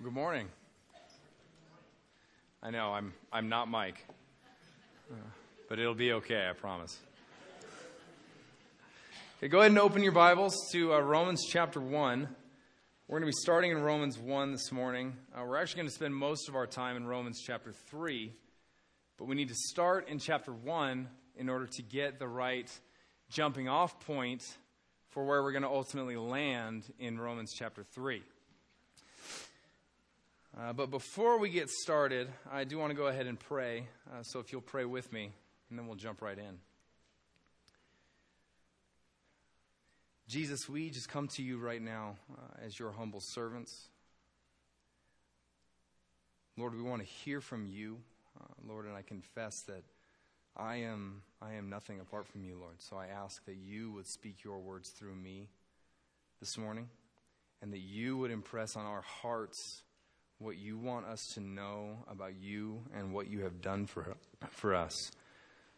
Good morning. I know, I'm not Mike, but it'll be okay, I promise. Okay, go ahead and open your Bibles to Romans chapter 1. We're going to be starting in Romans 1 this morning. We're actually going to spend most of our time in Romans chapter 3, but we need to start in chapter 1 in order to get the right jumping off point for where we're going to ultimately land in Romans chapter 3. But before we get started, I do want to go ahead and pray, so if you'll pray with me, and then we'll jump right in. Jesus, we just come to you right now as your humble servants. Lord, we want to hear from you, Lord, and I confess that I am nothing apart from you, Lord. So I ask that you would speak your words through me this morning, and that you would impress on our hearts what you want us to know about you and what you have done for us,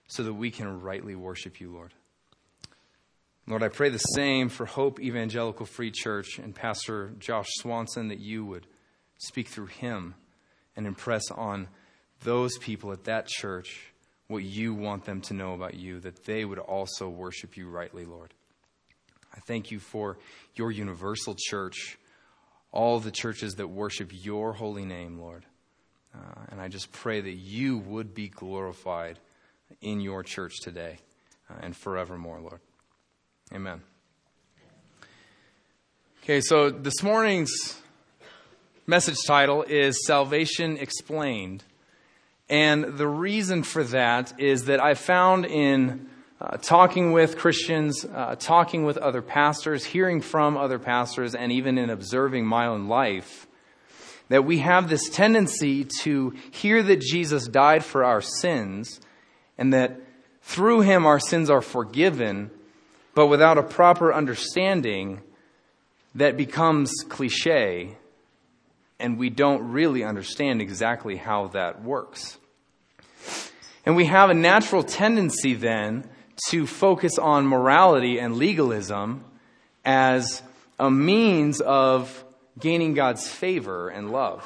so that we can rightly worship you, Lord. Lord, I pray the same for Hope Evangelical Free Church and Pastor Josh Swanson, that you would speak through him and impress on those people at that church what you want them to know about you, that they would also worship you rightly, Lord. I thank you for your universal church, all the churches that worship your holy name, Lord. And I just pray that you would be glorified in your church today and forevermore, Lord. Amen. Okay, so this morning's message title is Salvation Explained. And the reason for that is that I found in talking with Christians, talking with other pastors, hearing from other pastors, and even in observing my own life, that we have this tendency to hear that Jesus died for our sins and that through him our sins are forgiven, but without a proper understanding, that becomes cliche, and we don't really understand exactly how that works. And we have a natural tendency then to focus on morality and legalism as a means of gaining God's favor and love.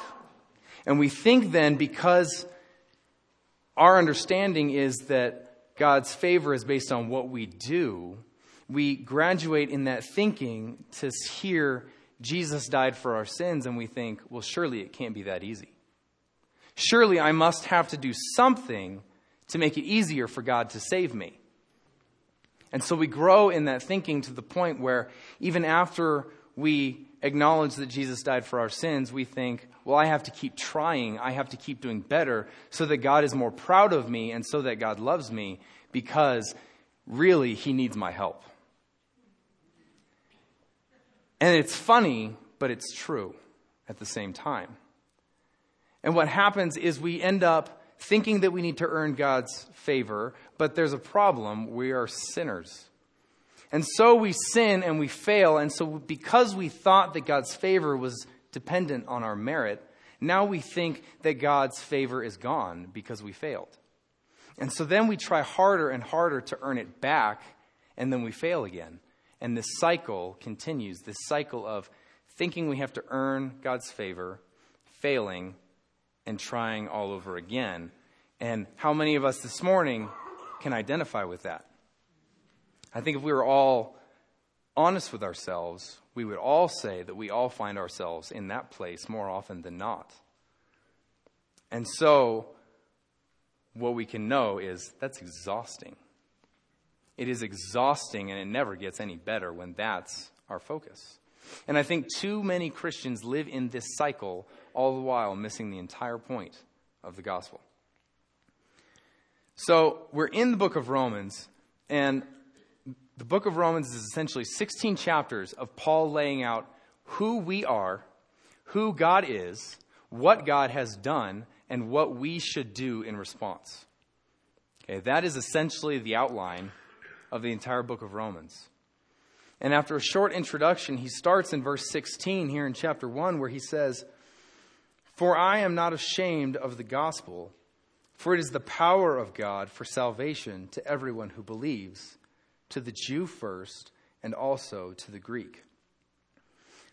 And we think then, because our understanding is that God's favor is based on what we do, we graduate in that thinking to hear Jesus died for our sins, and we think, well, surely it can't be that easy. Surely I must have to do something to make it easier for God to save me. And so we grow in that thinking to the point where even after we acknowledge that Jesus died for our sins, we think, well, I have to keep trying. I have to keep doing better so that God is more proud of me and so that God loves me, because really he needs my help. And it's funny, but it's true at the same time. And what happens is we end up thinking that we need to earn God's favor, but there's a problem. We are sinners. And so we sin and we fail. And so because we thought that God's favor was dependent on our merit, now we think that God's favor is gone because we failed. And so then we try harder and harder to earn it back, and then we fail again. And this cycle continues, this cycle of thinking we have to earn God's favor, failing, and trying all over again. And how many of us this morning can identify with that? I think if we were all honest with ourselves, we would all say that we all find ourselves in that place more often than not. And so what we can know is that's exhausting. It is exhausting, and it never gets any better when that's our focus. And I think too many Christians live in this cycle, all the while missing the entire point of the gospel. So we're in the book of Romans, and the book of Romans is essentially 16 chapters of Paul laying out who we are, who God is, what God has done, and what we should do in response. Okay, that is essentially the outline of the entire book of Romans. And after a short introduction, he starts in verse 16 here in chapter 1, where he says, "For I am not ashamed of the gospel, for it is the power of God for salvation to everyone who believes, to the Jew first, and also to the Greek.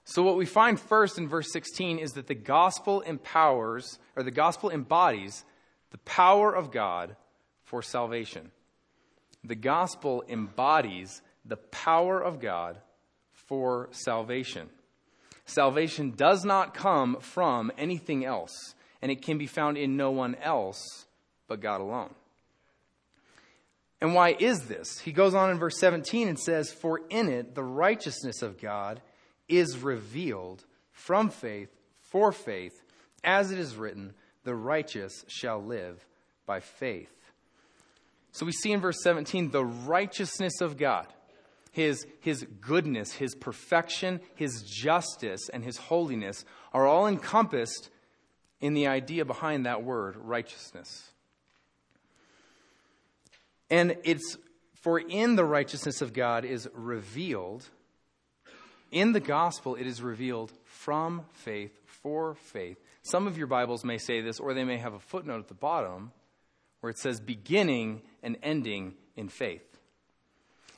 So what we find first in verse 16 is that the gospel empowers, or the gospel embodies, the power of God for salvation. The gospel embodies the power of God for salvation. Salvation does not come from anything else, and it can be found in no one else but God alone. And why is this? He goes on in verse 17 and says, "For in it the righteousness of God is revealed from faith for faith, as it is written, the righteous shall live by faith." So we see in verse 17 the righteousness of God, his goodness, his perfection, his justice, and his holiness are all encompassed in the idea behind that word, righteousness. And it's for in the righteousness of God is revealed. In the gospel, it is revealed from faith for faith. Some of your Bibles may say this, or they may have a footnote at the bottom where it says beginning and ending in faith.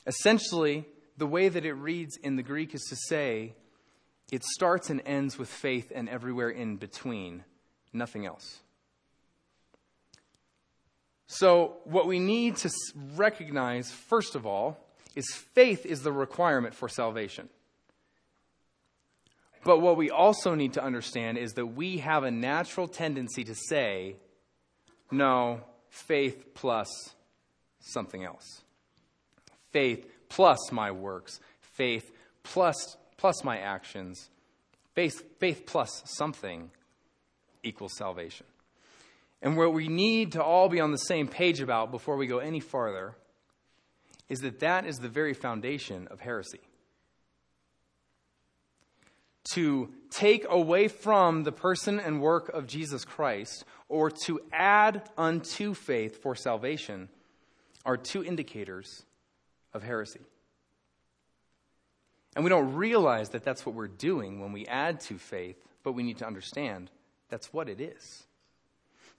Essentially, the way that it reads in the Greek is to say it starts and ends with faith and everywhere in between, nothing else. So what we need to recognize, first of all, is faith is the requirement for salvation. But what we also need to understand is that we have a natural tendency to say, no, faith plus something else. Faith plus my works. Faith plus my actions. Faith plus something equals salvation. And what we need to all be on the same page about before we go any farther is that that is the very foundation of heresy. To take away from the person and work of Jesus Christ, or to add unto faith for salvation, are two indicators of heresy. And we don't realize that that's what we're doing when we add to faith, but we need to understand that's what it is.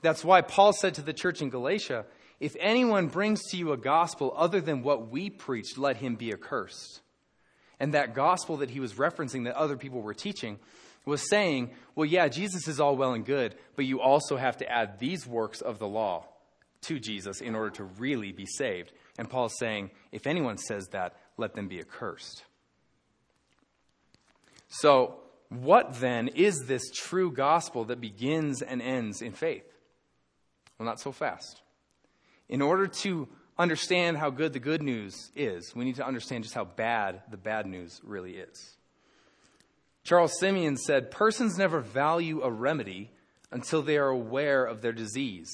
That's why Paul said to the church in Galatia, if anyone brings to you a gospel other than what we preached, let him be accursed. And that gospel that he was referencing that other people were teaching was saying, well, yeah, Jesus is all well and good, but you also have to add these works of the law to Jesus in order to really be saved. And Paul's saying, if anyone says that, let them be accursed. So what then is this true gospel that begins and ends in faith? Well, not so fast. In order to understand how good the good news is, we need to understand just how bad the bad news really is. Charles Simeon said, persons never value a remedy until they are aware of their disease.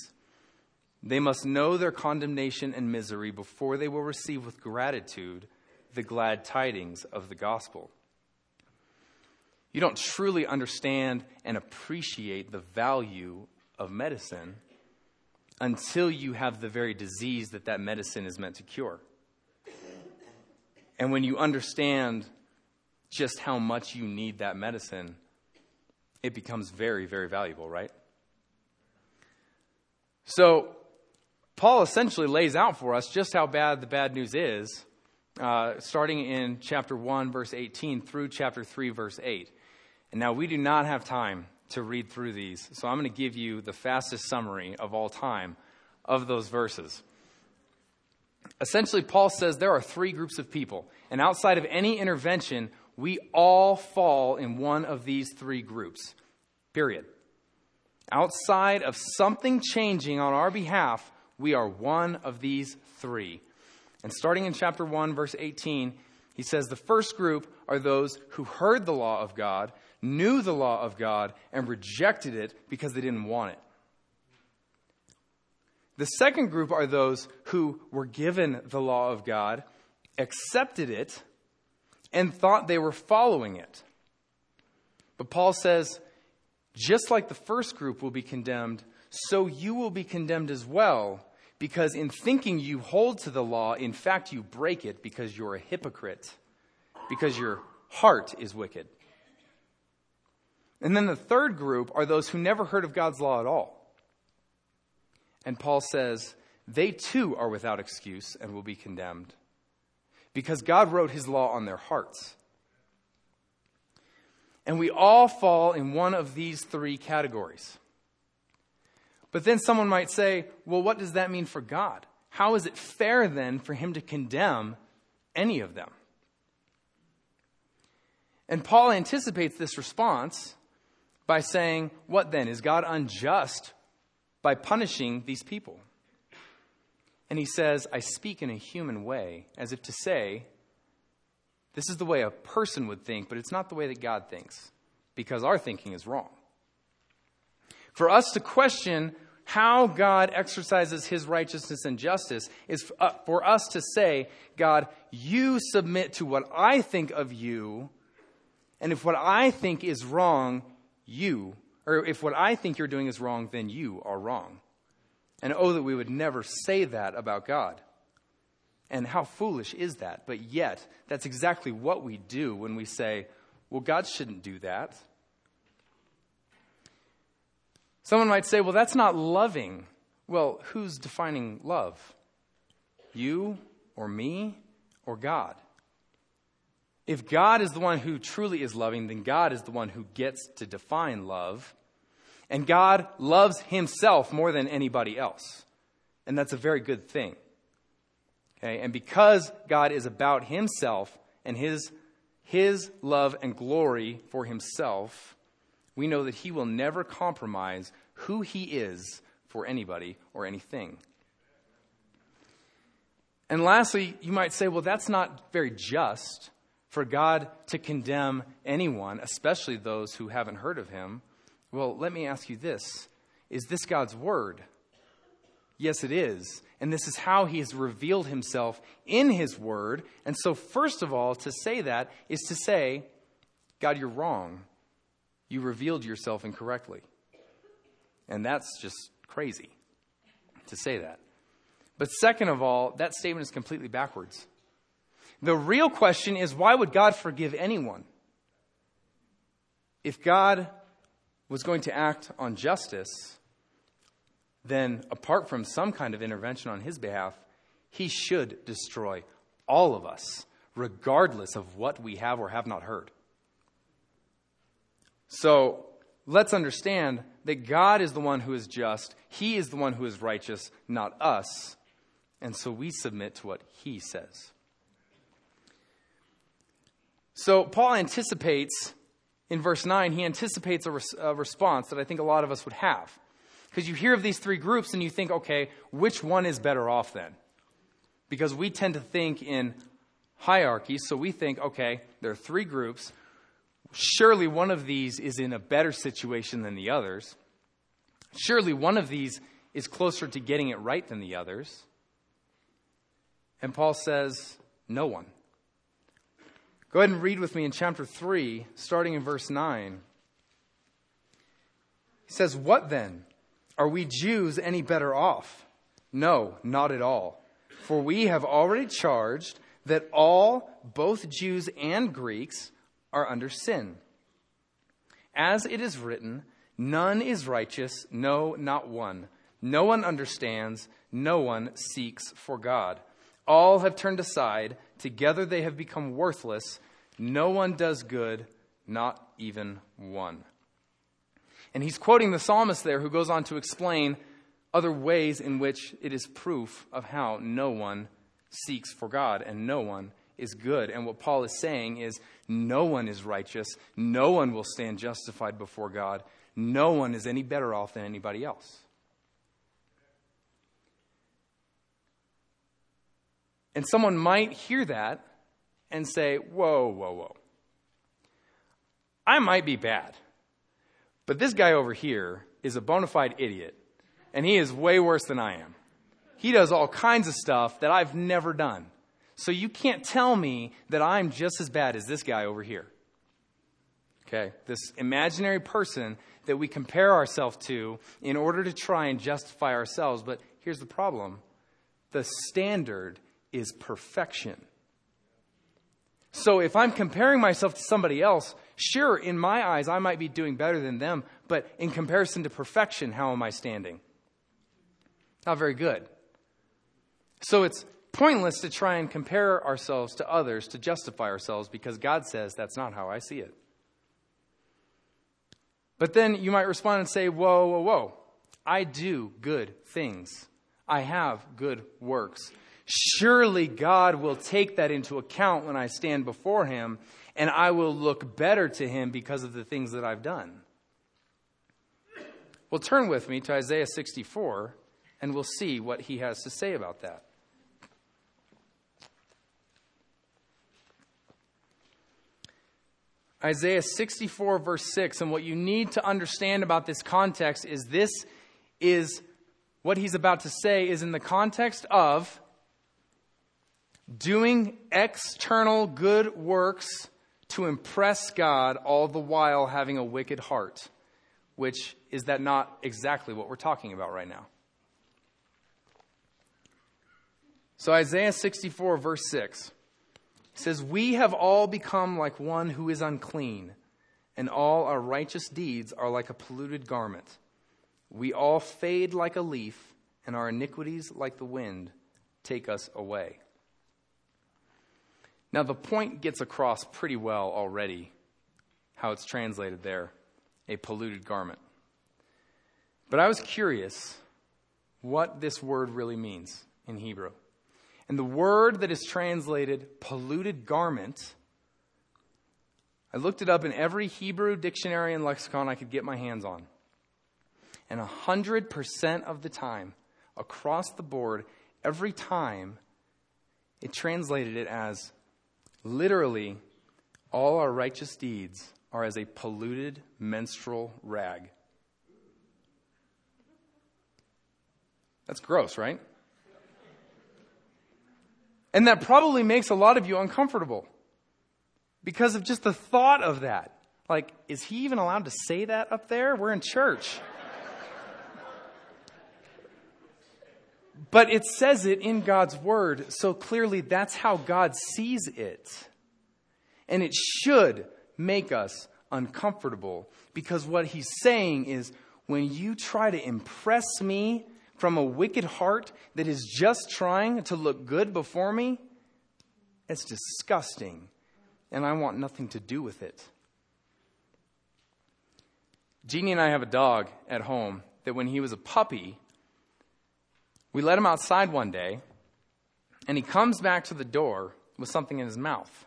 They must know their condemnation and misery before they will receive with gratitude the glad tidings of the gospel. You don't truly understand and appreciate the value of medicine until you have the very disease that medicine is meant to cure. And when you understand just how much you need that medicine, it becomes very, very valuable, right? So Paul essentially lays out for us just how bad the bad news is, starting in chapter 1, verse 18 through chapter 3, verse 8. And now we do not have time to read through these, so I'm going to give you the fastest summary of all time of those verses. Essentially, Paul says there are three groups of people, and outside of any intervention, we all fall in one of these three groups, period. Outside of something changing on our behalf, we are one of these three. And starting in chapter 1, verse 18, he says the first group are those who heard the law of God, knew the law of God, and rejected it because they didn't want it. The second group are those who were given the law of God, accepted it, and thought they were following it. But Paul says, just like the first group will be condemned, so you will be condemned as well, because in thinking you hold to the law, in fact you break it because you're a hypocrite, because your heart is wicked. And then the third group are those who never heard of God's law at all. And Paul says, they too are without excuse and will be condemned because God wrote his law on their hearts. And we all fall in one of these three categories. But then someone might say, well, what does that mean for God? How is it fair then for him to condemn any of them? And Paul anticipates this response by saying, what then? Is God unjust by punishing these people? And he says, I speak in a human way, as if to say, this is the way a person would think, but it's not the way that God thinks, because our thinking is wrong. For us to question how God exercises his righteousness and justice is for us to say, God, you submit to what I think of you, and if what I think is wrong, if what I think you're doing is wrong, then you are wrong. And oh, that we would never say that about God. And how foolish is that? But yet, that's exactly what we do when we say, well, God shouldn't do that. Someone might say, well, that's not loving. Well, who's defining love? You or me or God? If God is the one who truly is loving, then God is the one who gets to define love. And God loves himself more than anybody else. And that's a very good thing. Okay? And because God is about himself and his love and glory for himself, we know that he will never compromise who he is for anybody or anything. And lastly, you might say, well, that's not very just for God to condemn anyone, especially those who haven't heard of him. Well, let me ask you this. Is this God's word? Yes, it is. And this is how he has revealed himself in his word. And so first of all, to say that is to say, God, you're wrong. You revealed yourself incorrectly. And that's just crazy to say that. But second of all, that statement is completely backwards. The real question is, why would God forgive anyone? If God was going to act on justice, then apart from some kind of intervention on his behalf, he should destroy all of us, regardless of what we have or have not heard. So let's understand that God is the one who is just. He is the one who is righteous, not us. And so we submit to what he says. So Paul anticipates, in verse 9, he anticipates a response that I think a lot of us would have. Because you hear of these three groups and you think, okay, which one is better off then? Because we tend to think in hierarchies, so we think, okay, there are three groups. Surely one of these is in a better situation than the others. Surely one of these is closer to getting it right than the others. And Paul says, no one. Go ahead and read with me in chapter 3, starting in verse 9. He says, what then? Are we Jews any better off? No, not at all. For we have already charged that all, both Jews and Greeks, are under sin. As it is written, none is righteous, no, not one. No one understands, no one seeks for God. All have turned aside, together they have become worthless. No one does good, not even one. And he's quoting the psalmist there, who goes on to explain other ways in which it is proof of how no one seeks for God and no one is good. And what Paul is saying is, no one is righteous. No one will stand justified before God. No one is any better off than anybody else. And someone might hear that and say, whoa, whoa, whoa. I might be bad, but this guy over here is a bona fide idiot, and he is way worse than I am. He does all kinds of stuff that I've never done. So you can't tell me that I'm just as bad as this guy over here. Okay, this imaginary person that we compare ourselves to in order to try and justify ourselves. But here's the problem. The standard is perfection. So if I'm comparing myself to somebody else, sure, in my eyes, I might be doing better than them, but in comparison to perfection, how am I standing? Not very good. So it's pointless to try and compare ourselves to others to justify ourselves, because God says, that's not how I see it. But then you might respond and say, whoa, whoa, whoa. I do good things. I have good works. Surely God will take that into account when I stand before him, and I will look better to him because of the things that I've done. Well, turn with me to Isaiah 64, and we'll see what he has to say about that. Isaiah 64, verse 6, and what you need to understand about this context is this is what he's about to say is in the context of doing external good works to impress God, all the while having a wicked heart, which is that not exactly what we're talking about right now. So Isaiah 64, verse 6. It says, we have all become like one who is unclean, and all our righteous deeds are like a polluted garment. We all fade like a leaf, and our iniquities, like the wind, take us away. Now, the point gets across pretty well already, how it's translated there, a polluted garment. But I was curious what this word really means in Hebrew. And the word that is translated polluted garment, I looked it up in every Hebrew dictionary and lexicon I could get my hands on. And 100% of the time, across the board, every time, it translated it as literally, all our righteous deeds are as a polluted menstrual rag. That's gross, right? And that probably makes a lot of you uncomfortable because of just the thought of that. Like, is he even allowed to say that up there? We're in church. But it says it in God's word, so clearly that's how God sees it. And it should make us uncomfortable because what he's saying is, when you try to impress me from a wicked heart that is just trying to look good before me, it's disgusting, and I want nothing to do with it. Jeannie and I have a dog at home that when he was a puppy, we let him outside one day, and he comes back to the door with something in his mouth.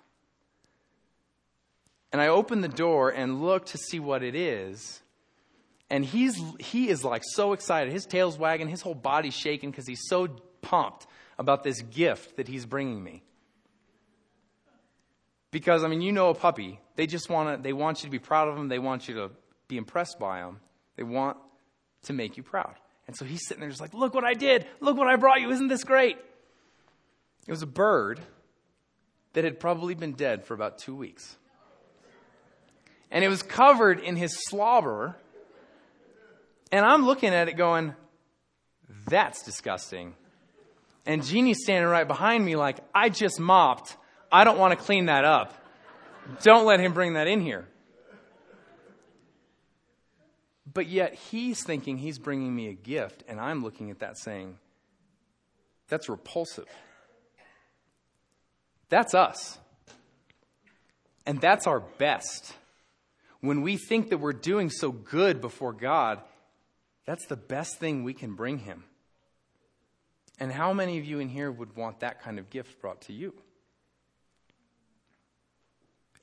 And I opened the door and looked to see what it is. And he is like so excited. His tail's wagging. His whole body's shaking because he's so pumped about this gift that he's bringing me. Because, I mean, you know a puppy. They want you to be proud of them. They want you to be impressed by them. They want to make you proud. And so he's sitting there just like, look what I did. Look what I brought you. Isn't this great? It was a bird that had probably been dead for about 2 weeks. And it was covered in his slobber. And I'm looking at it going, that's disgusting. And Jeannie's standing right behind me like, I just mopped. I don't want to clean that up. Don't let him bring that in here. But yet he's thinking he's bringing me a gift. And I'm looking at that saying, that's repulsive. That's us. And that's our best. When we think that we're doing so good before God, that's the best thing we can bring him. And how many of you in here would want that kind of gift brought to you?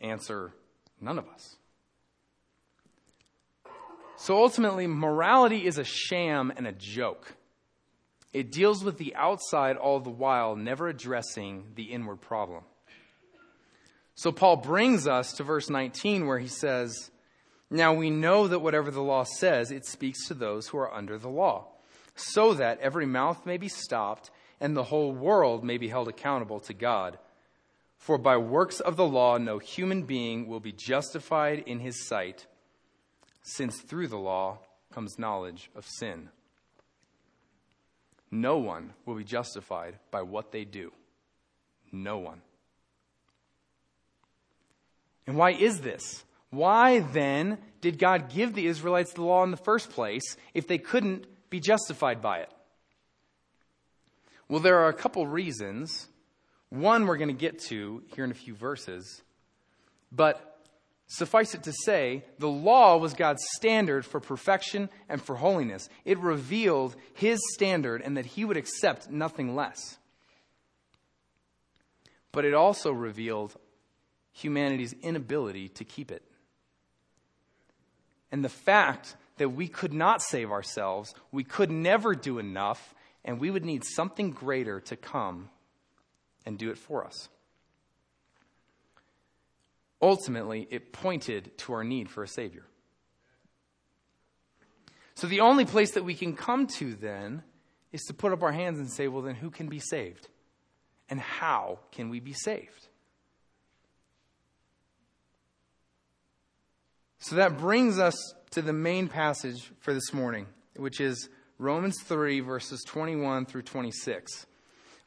Answer, none of us. So ultimately, morality is a sham and a joke. It deals with the outside all the while, never addressing the inward problem. So Paul brings us to verse 19 where he says, now we know that whatever the law says, it speaks to those who are under the law, so that every mouth may be stopped and the whole world may be held accountable to God. For by works of the law, no human being will be justified in his sight, since through the law comes knowledge of sin. No one will be justified by what they do. No one. And why is this? Why then did God give the Israelites the law in the first place if they couldn't be justified by it? Well, there are a couple reasons. One we're going to get to here in a few verses. But Suffice it to say, the law was God's standard for perfection and for holiness. It revealed his standard and that he would accept nothing less. But it also revealed humanity's inability to keep it. And the fact that we could not save ourselves, we could never do enough, and we would need something greater to come and do it for us. Ultimately, it pointed to our need for a Savior. So the only place that we can come to then is to put up our hands and say, well, then who can be saved? And how can we be saved? So that brings us to the main passage for this morning, which is Romans 3, verses 21 through 26.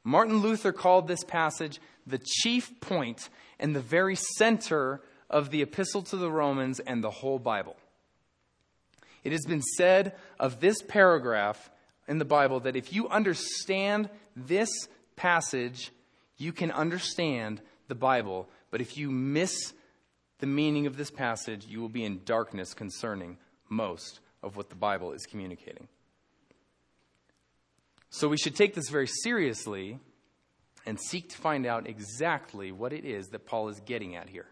Martin Luther called this passage the chief point and the very center of the epistle to the Romans and the whole Bible. It has been said of this paragraph in the Bible that if you understand this passage, you can understand the Bible. But if you miss the meaning of this passage, you will be in darkness concerning most of what the Bible is communicating. So we should take this very seriously and seek to find out exactly what it is that Paul is getting at here.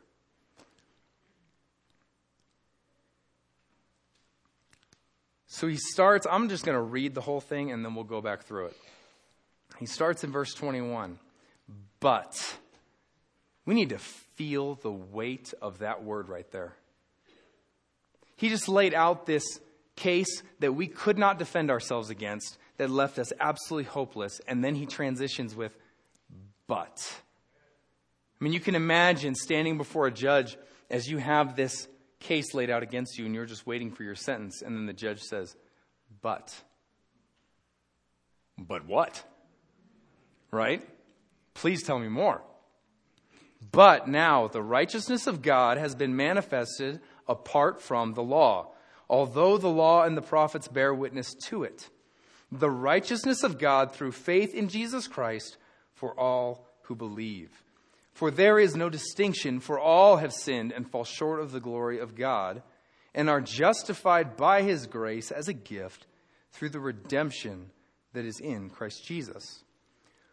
So he starts, I'm just going to read the whole thing and then we'll go back through it. He starts in verse 21. But we need to feel the weight of that word right there. He just laid out this case that we could not defend ourselves against, that left us absolutely hopeless. And then he transitions with, but. I mean, you can imagine standing before a judge as you have this case laid out against you and you're just waiting for your sentence. And then the judge says, but. But what? Right? Please tell me more. But now the righteousness of God has been manifested apart from the law, although the law and the prophets bear witness to it. The righteousness of God through faith in Jesus Christ for all who believe. For there is no distinction, for all have sinned and fall short of the glory of God, and are justified by his grace as a gift through the redemption that is in Christ Jesus,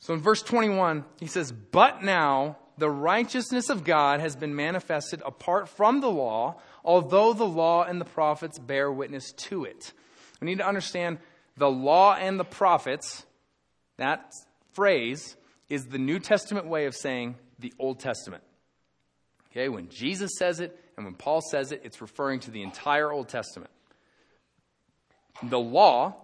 So in verse 21, he says, but now the righteousness of God has been manifested apart from the law, although the law and the prophets bear witness to it. We need to understand the law and the prophets, that phrase is the New Testament way of saying the Old Testament. Okay, when Jesus says it and when Paul says it, it's referring to the entire Old Testament. The law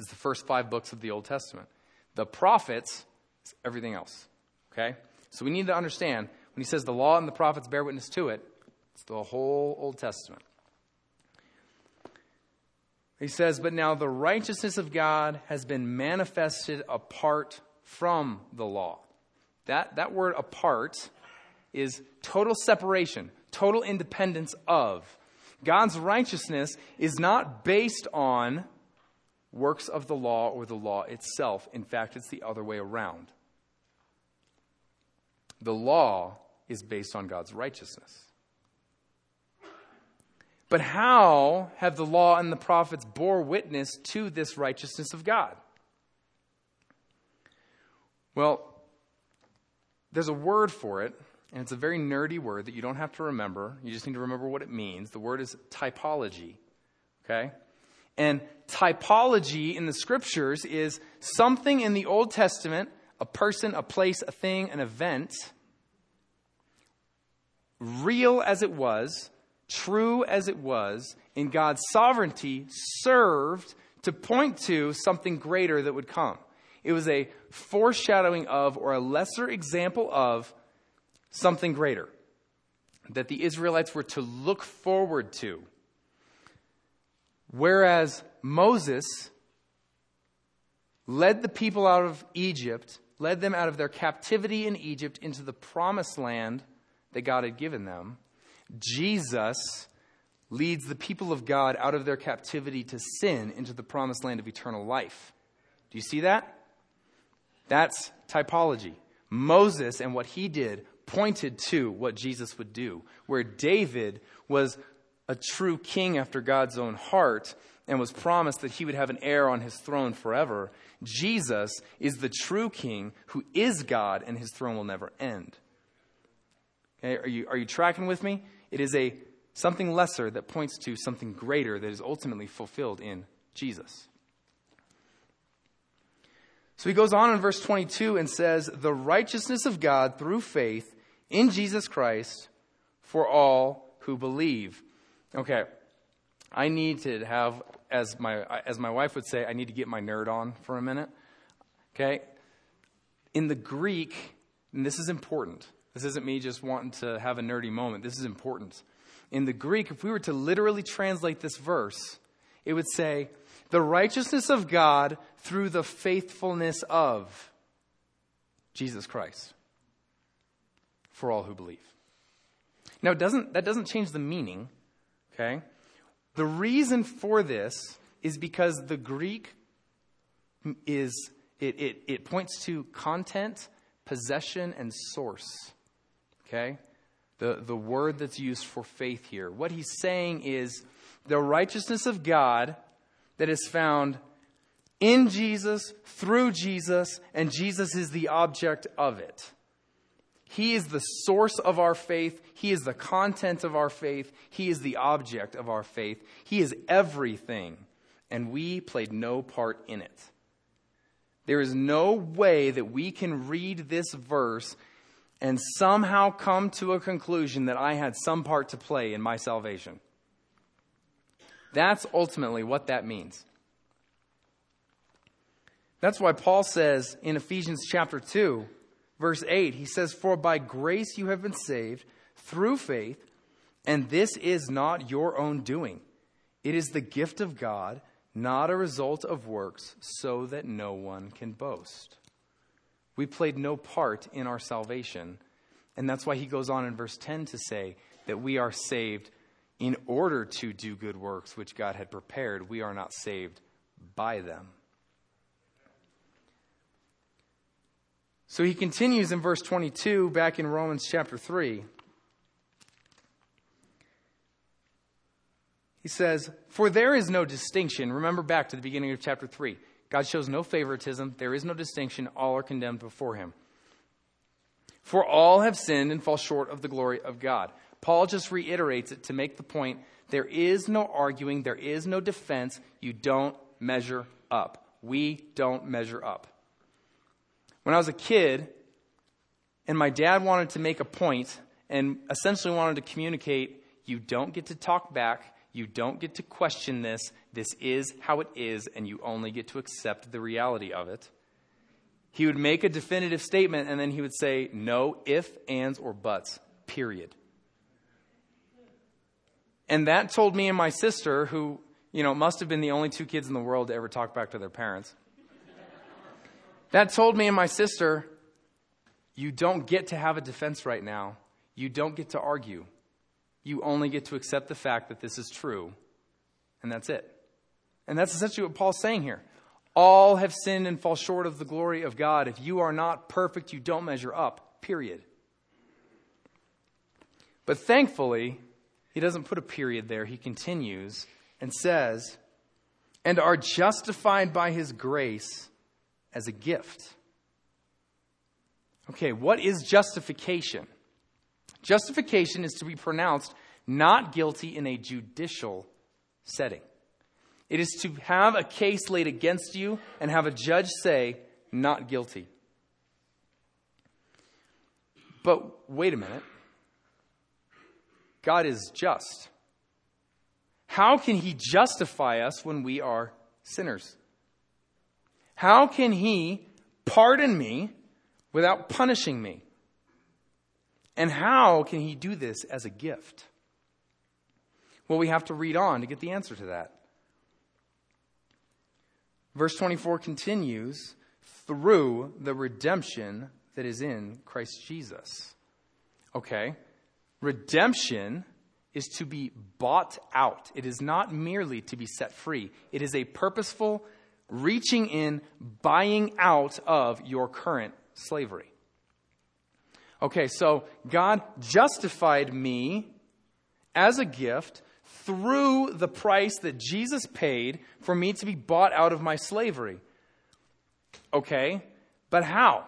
is the first 5 books of the Old Testament. The prophets is everything else, okay? So we need to understand, when he says the law and the prophets bear witness to it, it's the whole Old Testament. He says, but now the righteousness of God has been manifested apart from the law. That word apart is total separation, total independence of. God's righteousness is not based on works of the law or the law itself. In fact, it's the other way around. The law is based on God's righteousness. But how have the law and the prophets bore witness to this righteousness of God? Well, there's a word for it, and it's a very nerdy word that you don't have to remember. You just need to remember what it means. The word is typology, okay? And typology in the scriptures is something in the Old Testament, a person, a place, a thing, an event, real as it was, true as it was, in God's sovereignty, served to point to something greater that would come. It was a foreshadowing of, or a lesser example of, something greater. that the Israelites were to look forward to. Whereas Moses led the people out of Egypt, led them out of their captivity in Egypt into the promised land that God had given them, Jesus leads the people of God out of their captivity to sin into the promised land of eternal life. Do you see that? That's typology. Moses and what he did pointed to what Jesus would do, where David was a true king after God's own heart and was promised that he would have an heir on his throne forever. Jesus is the true king who is God, and his throne will never end. Okay, are you tracking with me? It is a something lesser that points to something greater that is ultimately fulfilled in Jesus. So he goes on in verse 22 and says, "The righteousness of God through faith in Jesus Christ for all who believe." Okay, I need to have, as my wife would say, I need to get my nerd on for a minute. Okay, in the Greek, and this is important. This isn't me just wanting to have a nerdy moment. This is important. In the Greek, if we were to literally translate this verse, it would say, "The righteousness of God through the faithfulness of Jesus Christ for all who believe." Now, that doesn't change the meaning, okay? The reason for this is because the Greek is it points to content, possession, and source, okay? The word that's used for faith here. What he's saying is the righteousness of God that is found in Jesus, through Jesus, and Jesus is the object of it. He is the source of our faith. He is the content of our faith. He is the object of our faith. He is everything, and we played no part in it. There is no way that we can read this verse and somehow come to a conclusion that I had some part to play in my salvation. That's ultimately what that means. That's why Paul says in Ephesians chapter 2, verse 8, he says, "For by grace you have been saved through faith, and this is not your own doing. It is the gift of God, not a result of works, so that no one can boast." We played no part in our salvation. And that's why he goes on in verse 10 to say that we are saved in order to do good works which God had prepared. We are not saved by them. So he continues in verse 22 back in Romans chapter 3. He says, "For there is no distinction." Remember back to the beginning of chapter 3. God shows no favoritism. There is no distinction. All are condemned before him. "For all have sinned and fall short of the glory of God." Paul just reiterates it to make the point, there is no arguing, there is no defense, you don't measure up. We don't measure up. When I was a kid, and my dad wanted to make a point, and essentially wanted to communicate, you don't get to talk back, you don't get to question this, this is how it is, and you only get to accept the reality of it. He would make a definitive statement, and then he would say, no ifs, ands, or buts, period. And that told me and my sister, who, you know, must have been the only two kids in the world to ever talk back to their parents. That told me and my sister, you don't get to have a defense right now. You don't get to argue. You only get to accept the fact that this is true. And that's it. And that's essentially what Paul's saying here. All have sinned and fall short of the glory of God. If you are not perfect, you don't measure up, period. But thankfully, he doesn't put a period there. He continues and says, "And are justified by his grace as a gift." Okay, what is justification? Justification is to be pronounced not guilty in a judicial setting. It is to have a case laid against you and have a judge say, not guilty. But wait a minute. God is just. How can he justify us when we are sinners? How can he pardon me without punishing me? And how can he do this as a gift? Well, we have to read on to get the answer to that. Verse 24 continues, through the redemption that is in Christ Jesus. Okay, redemption is to be bought out. It is not merely to be set free. It is a purposeful reaching in, buying out of your current slavery. Okay, so God justified me as a gift through the price that Jesus paid for me to be bought out of my slavery. Okay, but how?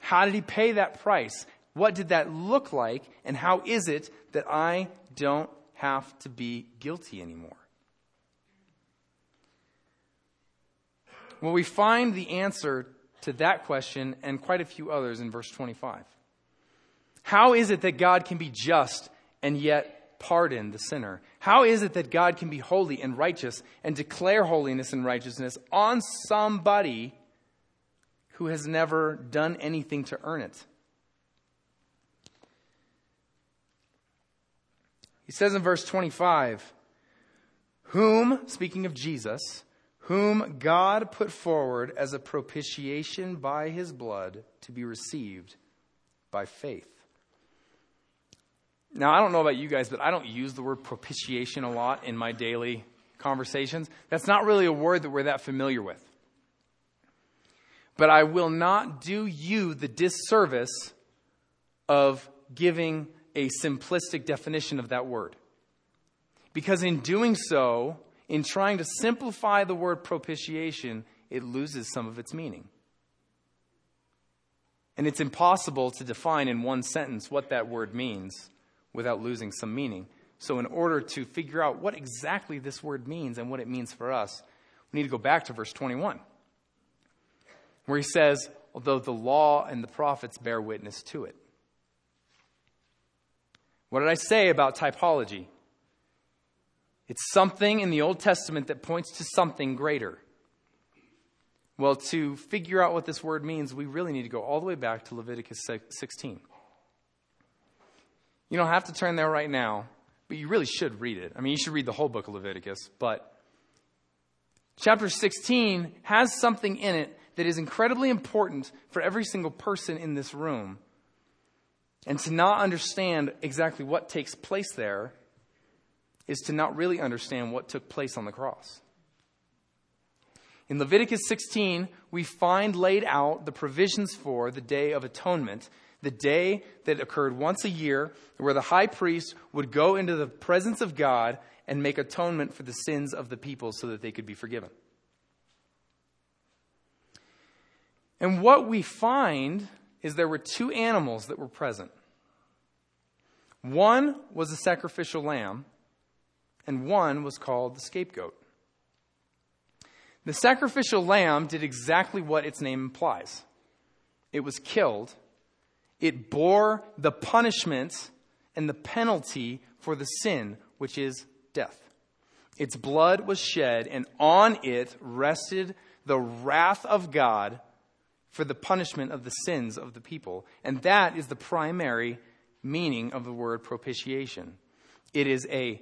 How did he pay that price? What did that look like? And how is it that I don't have to be guilty anymore? Well, we find the answer to that question and quite a few others in verse 25. How is it that God can be just and yet pardon the sinner? How is it that God can be holy and righteous and declare holiness and righteousness on somebody who has never done anything to earn it? He says in verse 25, whom, speaking of Jesus, whom God put forward as a propitiation by his blood to be received by faith. Now, I don't know about you guys, but I don't use the word propitiation a lot in my daily conversations. That's not really a word that we're that familiar with. But I will not do you the disservice of giving a simplistic definition of that word. Because in doing so, in trying to simplify the word propitiation, it loses some of its meaning. And it's impossible to define in one sentence what that word means without losing some meaning. So in order to figure out what exactly this word means and what it means for us, we need to go back to verse 21, where he says, although the law and the prophets bear witness to it. What did I say about typology? It's something in the Old Testament that points to something greater. Well, to figure out what this word means, we really need to go all the way back to Leviticus 16. You don't have to turn there right now, but you really should read it. I mean, you should read the whole book of Leviticus, but chapter 16 has something in it that is incredibly important for every single person in this room. And to not understand exactly what takes place there is to not really understand what took place on the cross. In Leviticus 16, we find laid out the provisions for the Day of Atonement, the day that occurred once a year where the high priest would go into the presence of God and make atonement for the sins of the people so that they could be forgiven. And what we find is there were two animals that were present. One was a sacrificial lamb, and one was called the scapegoat. The sacrificial lamb did exactly what its name implies. It was killed. It bore the punishment and the penalty for the sin, which is death. Its blood was shed, and on it rested the wrath of God for the punishment of the sins of the people. And that is the primary meaning of the word propitiation. It is a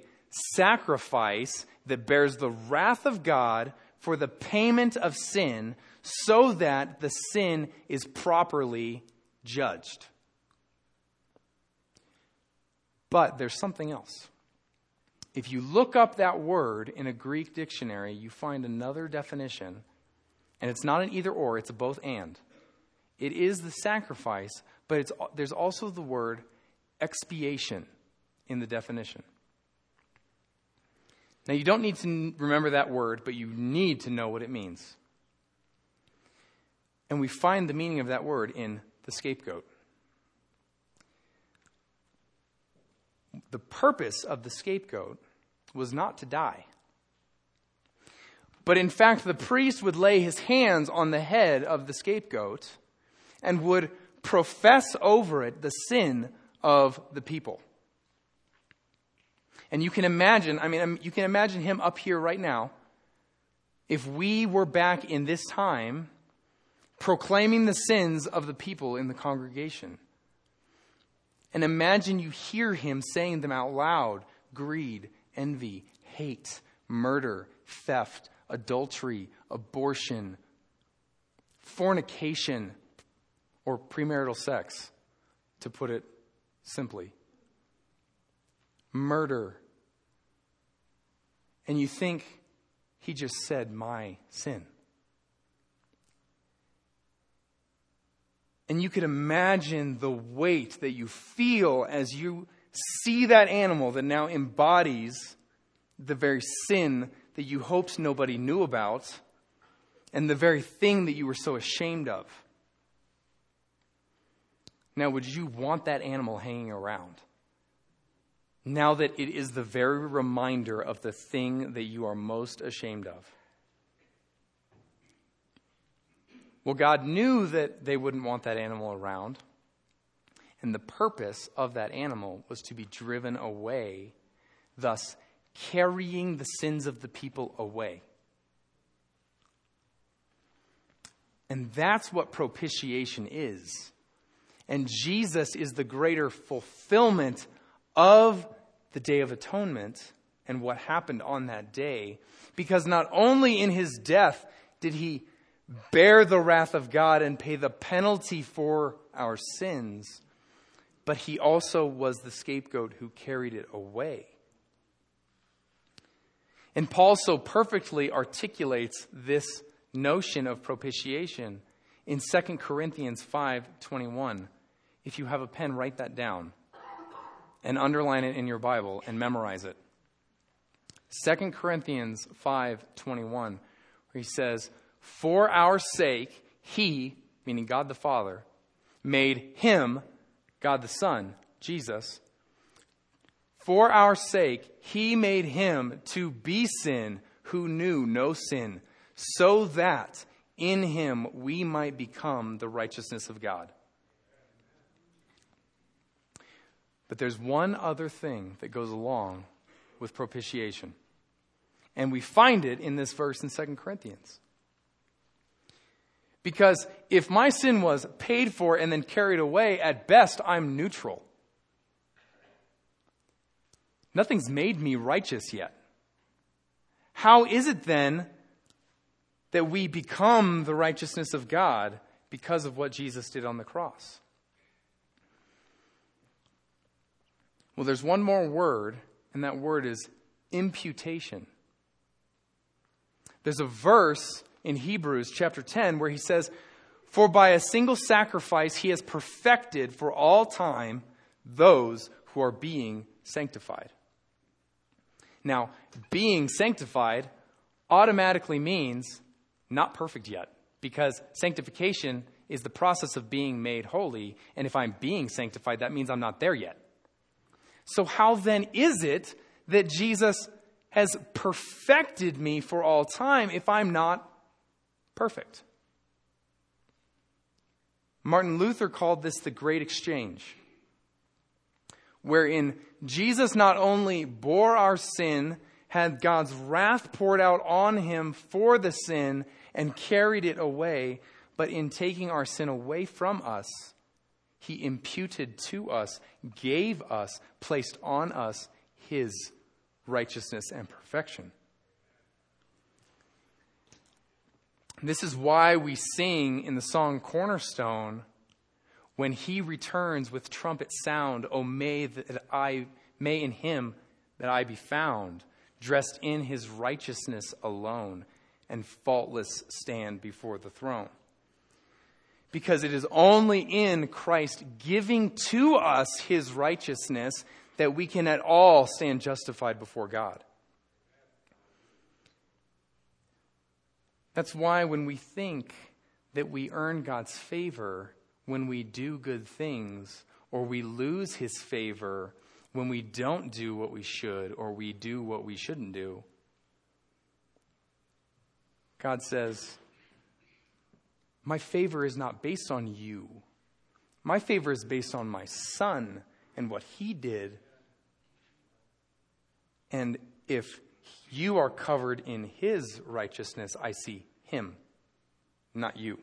sacrifice that bears the wrath of God for the payment of sin so that the sin is properly judged. But there's something else. If you look up that word in a Greek dictionary, you find another definition. And it's not an either or, it's a both and. It is the sacrifice, but there's also the word expiation in the definition. Now, you don't need to remember that word, but you need to know what it means. And we find the meaning of that word in the scapegoat. The purpose of the scapegoat was not to die. But in fact, the priest would lay his hands on the head of the scapegoat and would profess over it the sin of the people. And you can imagine, him up here right now, if we were back in this time, proclaiming the sins of the people in the congregation. And imagine you hear him saying them out loud: greed, envy, hate, murder, theft, adultery, abortion, fornication, or premarital sex, to put it simply. Murder. And you think, he just said my sin. And you could imagine the weight that you feel as you see that animal that now embodies the very sin that you hoped nobody knew about, and the very thing that you were so ashamed of. Now, would you want that animal hanging around, now that it is the very reminder of the thing that you are most ashamed of? Well, God knew that they wouldn't want that animal around, and the purpose of that animal was to be driven away, thus carrying the sins of the people away. And that's what propitiation is. And Jesus is the greater fulfillment of the Day of Atonement and what happened on that day, because not only in his death did he bear the wrath of God and pay the penalty for our sins, but he also was the scapegoat who carried it away. And Paul so perfectly articulates this notion of propitiation in 2 Corinthians 5:21. If you have a pen, write that down and underline it in your Bible and memorize it. 2 Corinthians 5:21, where he says, "For our sake, he," meaning God the Father, "made him," God the Son, Jesus, "for our sake, he made him to be sin who knew no sin, so that in him we might become the righteousness of God." But there's one other thing that goes along with propitiation, and we find it in this verse in 2 Corinthians. Because if my sin was paid for and then carried away, at best, I'm neutral. Nothing's made me righteous yet. How is it then that we become the righteousness of God because of what Jesus did on the cross? Well, there's one more word, and that word is imputation. There's a verse in Hebrews chapter 10 where he says, "For by a single sacrifice he has perfected for all time those who are being sanctified." Now, being sanctified automatically means not perfect yet, because sanctification is the process of being made holy, and if I'm being sanctified, that means I'm not there yet. So how then is it that Jesus has perfected me for all time if I'm not perfect? Martin Luther called this the great exchange, wherein Jesus not only bore our sin, had God's wrath poured out on him for the sin, and carried it away, but in taking our sin away from us, he imputed to us, gave us, placed on us his righteousness and perfection. This is why we sing in the song Cornerstone, "When he returns with trumpet sound, O may in him that I be found, dressed in his righteousness alone, and faultless stand before the throne." Because it is only in Christ giving to us his righteousness that we can at all stand justified before God. That's why when we think that we earn God's favor when we do good things, or we lose his favor when we don't do what we should, or we do what we shouldn't do, God says, "My favor is not based on you. My favor is based on my Son and what he did. And if you are covered in his righteousness, I see him, not you."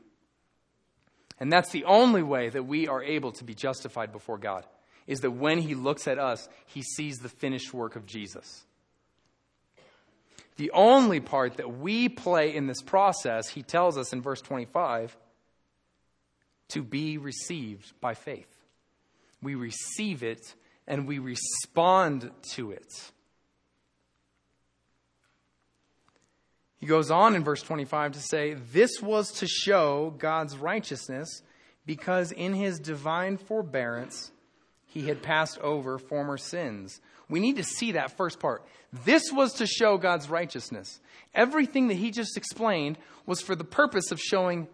And that's the only way that we are able to be justified before God, is that when he looks at us, he sees the finished work of Jesus. The only part that we play in this process, he tells us in verse 25, to be received by faith. We receive it and we respond to it. He goes on in verse 25 to say, this was to show God's righteousness because in his divine forbearance, he had passed over former sins. We need to see that first part. This was to show God's righteousness. Everything that he just explained was for the purpose of showing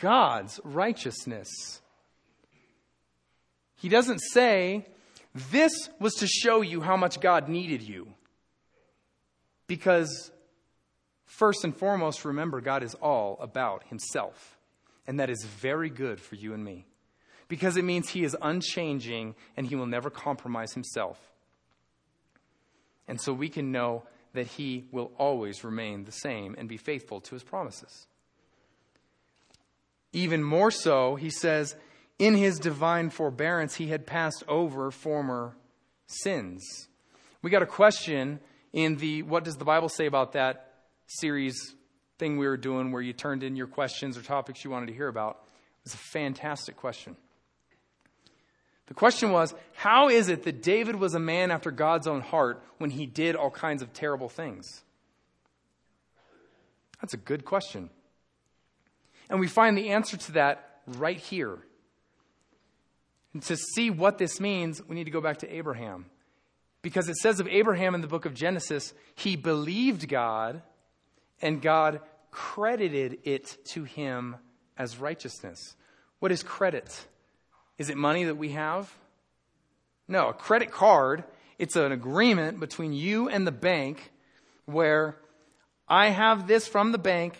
God's righteousness. He doesn't say, this was to show you how much God needed you. Because first and foremost, remember, God is all about himself. And that is very good for you and me. Because it means he is unchanging and he will never compromise himself. And so we can know that he will always remain the same and be faithful to his promises. Even more so, he says, in his divine forbearance, he had passed over former sins. We got a question in the What Does the Bible Say About That series thing we were doing where you turned in your questions or topics you wanted to hear about. It was a fantastic question. The question was, how is it that David was a man after God's own heart when he did all kinds of terrible things? That's a good question. And we find the answer to that right here. And to see what this means, we need to go back to Abraham. Because it says of Abraham in the book of Genesis, he believed God, and God credited it to him as righteousness. What is credit? Is it money that we have? No, a credit card, it's an agreement between you and the bank where I have this from the bank,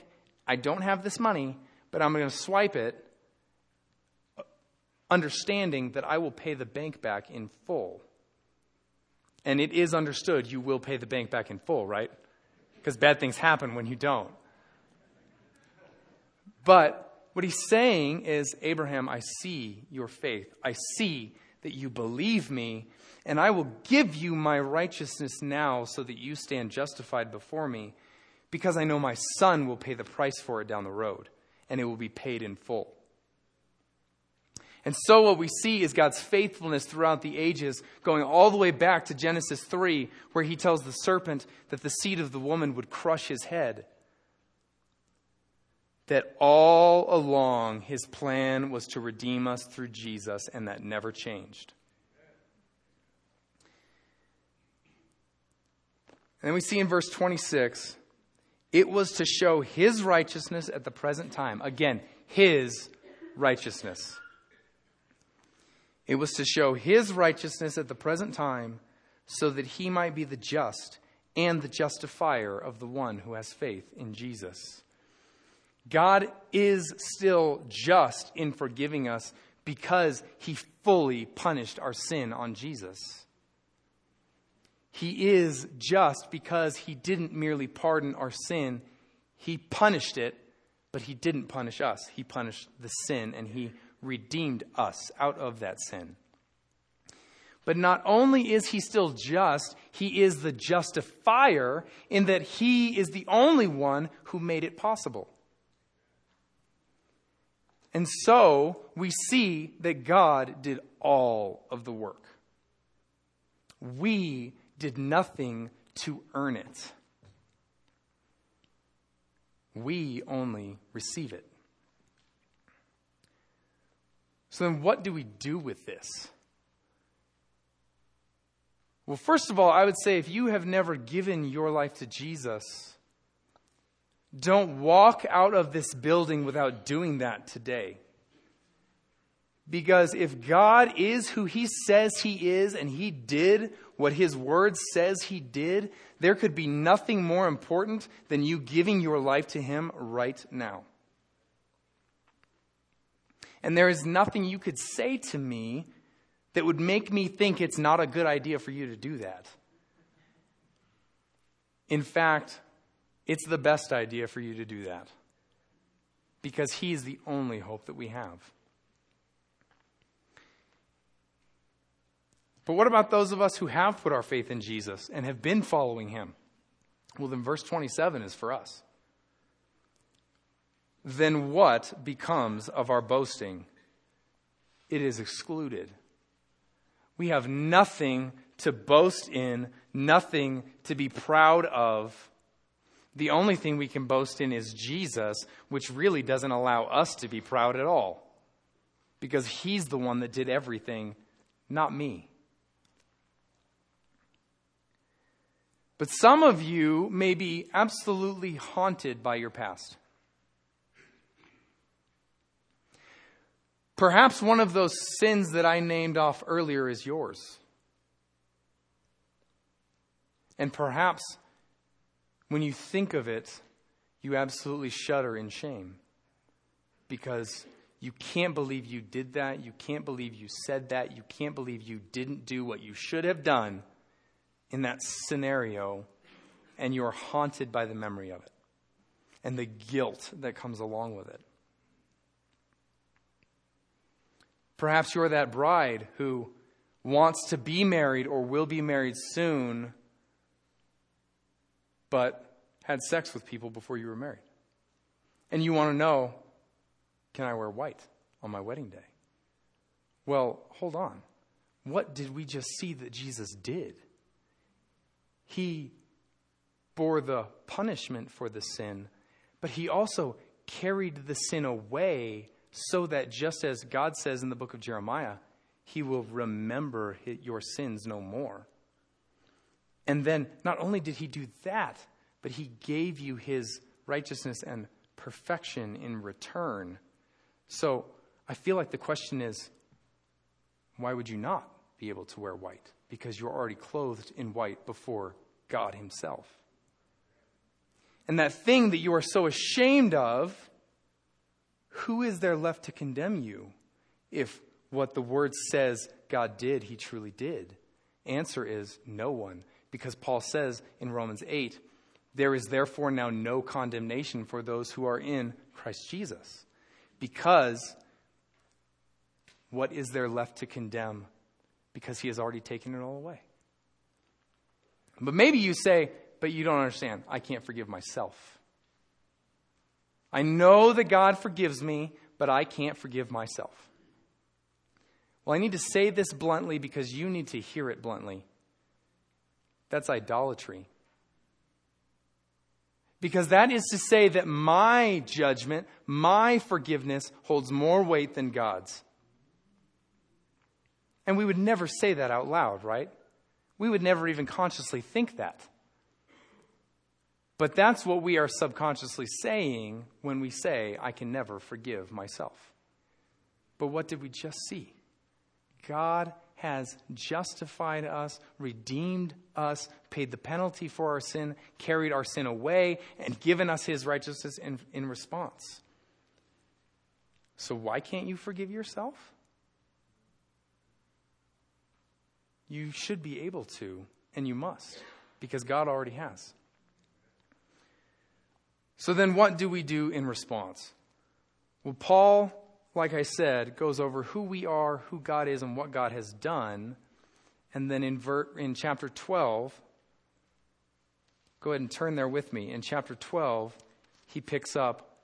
I don't have this money, but I'm going to swipe it, understanding that I will pay the bank back in full. And it is understood you will pay the bank back in full, right? Because bad things happen when you don't. But what he's saying is, Abraham, I see your faith. I see that you believe me, and I will give you my righteousness now so that you stand justified before me, because I know my son will pay the price for it down the road, and it will be paid in full. And so what we see is God's faithfulness throughout the ages, going all the way back to Genesis 3, where he tells the serpent that the seed of the woman would crush his head. That all along his plan was to redeem us through Jesus, and that never changed. And then we see in verse 26, it was to show his righteousness at the present time. Again, his righteousness. It was to show his righteousness at the present time so that he might be the just and the justifier of the one who has faith in Jesus. God is still just in forgiving us because he fully punished our sin on Jesus. He is just because he didn't merely pardon our sin. He punished it, but he didn't punish us. He punished the sin and he redeemed us out of that sin. But not only is he still just, he is the justifier in that he is the only one who made it possible. And so we see that God did all of the work. We did nothing to earn it. We only receive it. So then what do we do with this? Well, first of all, I would say if you have never given your life to Jesus, don't walk out of this building without doing that today. Because if God is who he says he is, and he did what his word says he did, there could be nothing more important than you giving your life to him right now. And there is nothing you could say to me that would make me think it's not a good idea for you to do that. In fact, it's the best idea for you to do that because he is the only hope that we have. But what about those of us who have put our faith in Jesus and have been following him? Well, then verse 27 is for us. Then what becomes of our boasting? It is excluded. We have nothing to boast in, nothing to be proud of. The only thing we can boast in is Jesus, which really doesn't allow us to be proud at all, because he's the one that did everything, not me. But some of you may be absolutely haunted by your past. Perhaps one of those sins that I named off earlier is yours. And perhaps when you think of it, you absolutely shudder in shame, because you can't believe you did that. You can't believe you said that. You can't believe you didn't do what you should have done in that scenario, and you're haunted by the memory of it and the guilt that comes along with it. Perhaps you're that bride who wants to be married or will be married soon, but had sex with people before you were married. And you want to know, can I wear white on my wedding day? Well, hold on. What did we just see that Jesus did? He bore the punishment for the sin, but he also carried the sin away, so that just as God says in the book of Jeremiah, he will remember your sins no more. And then not only did he do that, but he gave you his righteousness and perfection in return. So I feel like the question is, why would you not be able to wear white? Because you're already clothed in white before God himself. And that thing that you are so ashamed of, who is there left to condemn you if what the word says God did, he truly did? Answer is no one, because Paul says in Romans 8, there is therefore now no condemnation for those who are in Christ Jesus. Because what is there left to condemn? Because he has already taken it all away. But maybe you say, but you don't understand. I can't forgive myself. I know that God forgives me, but I can't forgive myself. Well, I need to say this bluntly because you need to hear it bluntly. That's idolatry. Because that is to say that my judgment, my forgiveness holds more weight than God's. And we would never say that out loud, right? We would never even consciously think that. But that's what we are subconsciously saying when we say, I can never forgive myself. But what did we just see? God has justified us, redeemed us, paid the penalty for our sin, carried our sin away, and given us his righteousness in response. So why can't you forgive yourself? You should be able to, and you must, because God already has. So then what do we do in response? Well, Paul, like I said, goes over who we are, who God is, and what God has done. And then in chapter 12, go ahead and turn there with me. In chapter 12, he picks up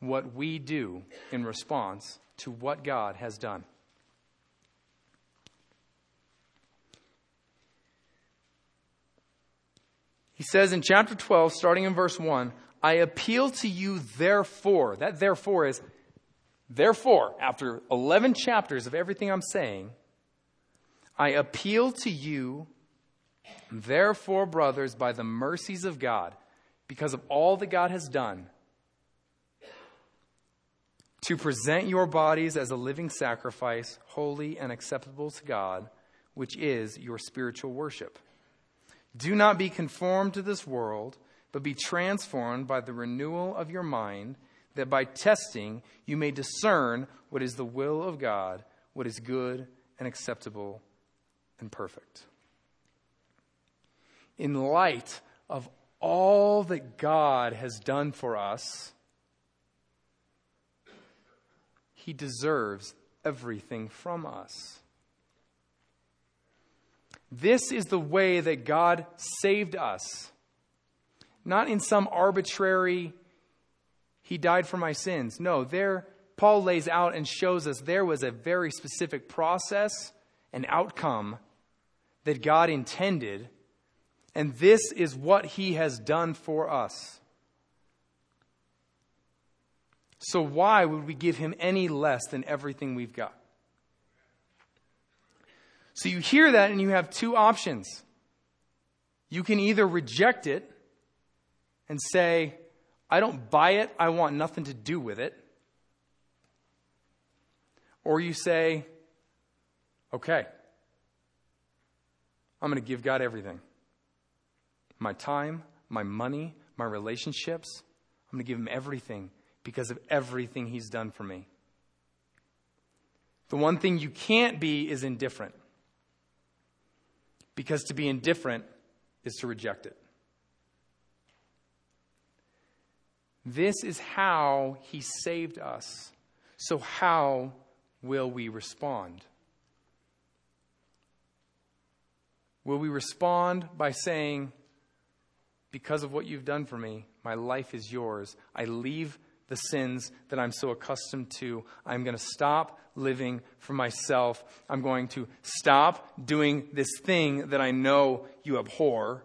what we do in response to what God has done. He says in chapter 12, starting in verse 1, I appeal to you, therefore. That therefore is, therefore, after 11 chapters of everything I'm saying, I appeal to you, therefore, brothers, by the mercies of God, because of all that God has done, to present your bodies as a living sacrifice, holy and acceptable to God, which is your spiritual worship. Do not be conformed to this world, but be transformed by the renewal of your mind, that by testing you may discern what is the will of God, what is good and acceptable and perfect. In light of all that God has done for us, he deserves everything from us. This is the way that God saved us. Not in some arbitrary, he died for my sins. No, there Paul lays out and shows us there was a very specific process and outcome that God intended. And this is what he has done for us. So why would we give him any less than everything we've got? So you hear that and you have two options. You can either reject it and say, I don't buy it, I want nothing to do with it. Or you say, okay, I'm going to give God everything. My time, my money, my relationships. I'm going to give him everything because of everything he's done for me. The one thing you can't be is indifferent. Because to be indifferent is to reject it. This is how he saved us. So how will we respond? Will we respond by saying, because of what you've done for me, my life is yours. I leave the sins that I'm so accustomed to. I'm going to stop living for myself. I'm going to stop doing this thing that I know you abhor.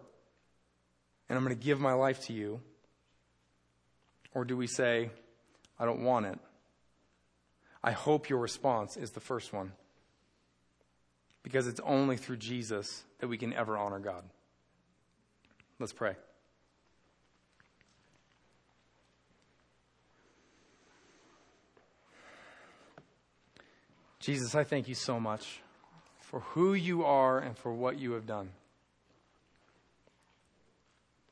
And I'm going to give my life to you. Or do we say, I don't want it? I hope your response is the first one. Because it's only through Jesus that we can ever honor God. Let's pray. Jesus, I thank you so much for who you are and for what you have done.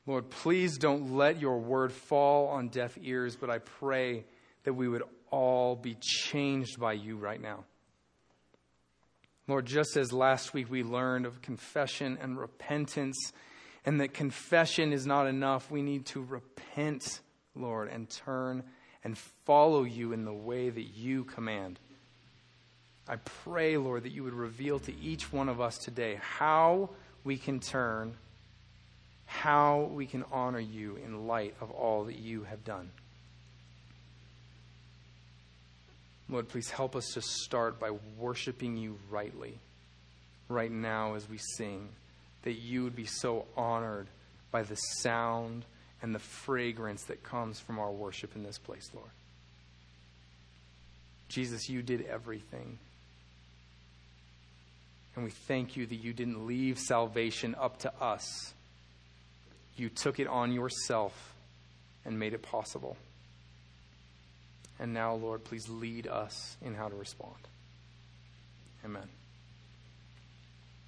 Lord, please don't let your word fall on deaf ears, but I pray that we would all be changed by you right now. Lord, just as last week we learned of confession and repentance, and that confession is not enough, we need to repent, Lord, and turn and follow you in the way that you command. I pray, Lord, that you would reveal to each one of us today how we can turn, how we can honor you in light of all that you have done. Lord, please help us to start by worshiping you rightly, right now as we sing, that you would be so honored by the sound and the fragrance that comes from our worship in this place, Lord. Jesus, you did everything. And we thank you that you didn't leave salvation up to us. You took it on yourself and made it possible. And now, Lord, please lead us in how to respond. Amen.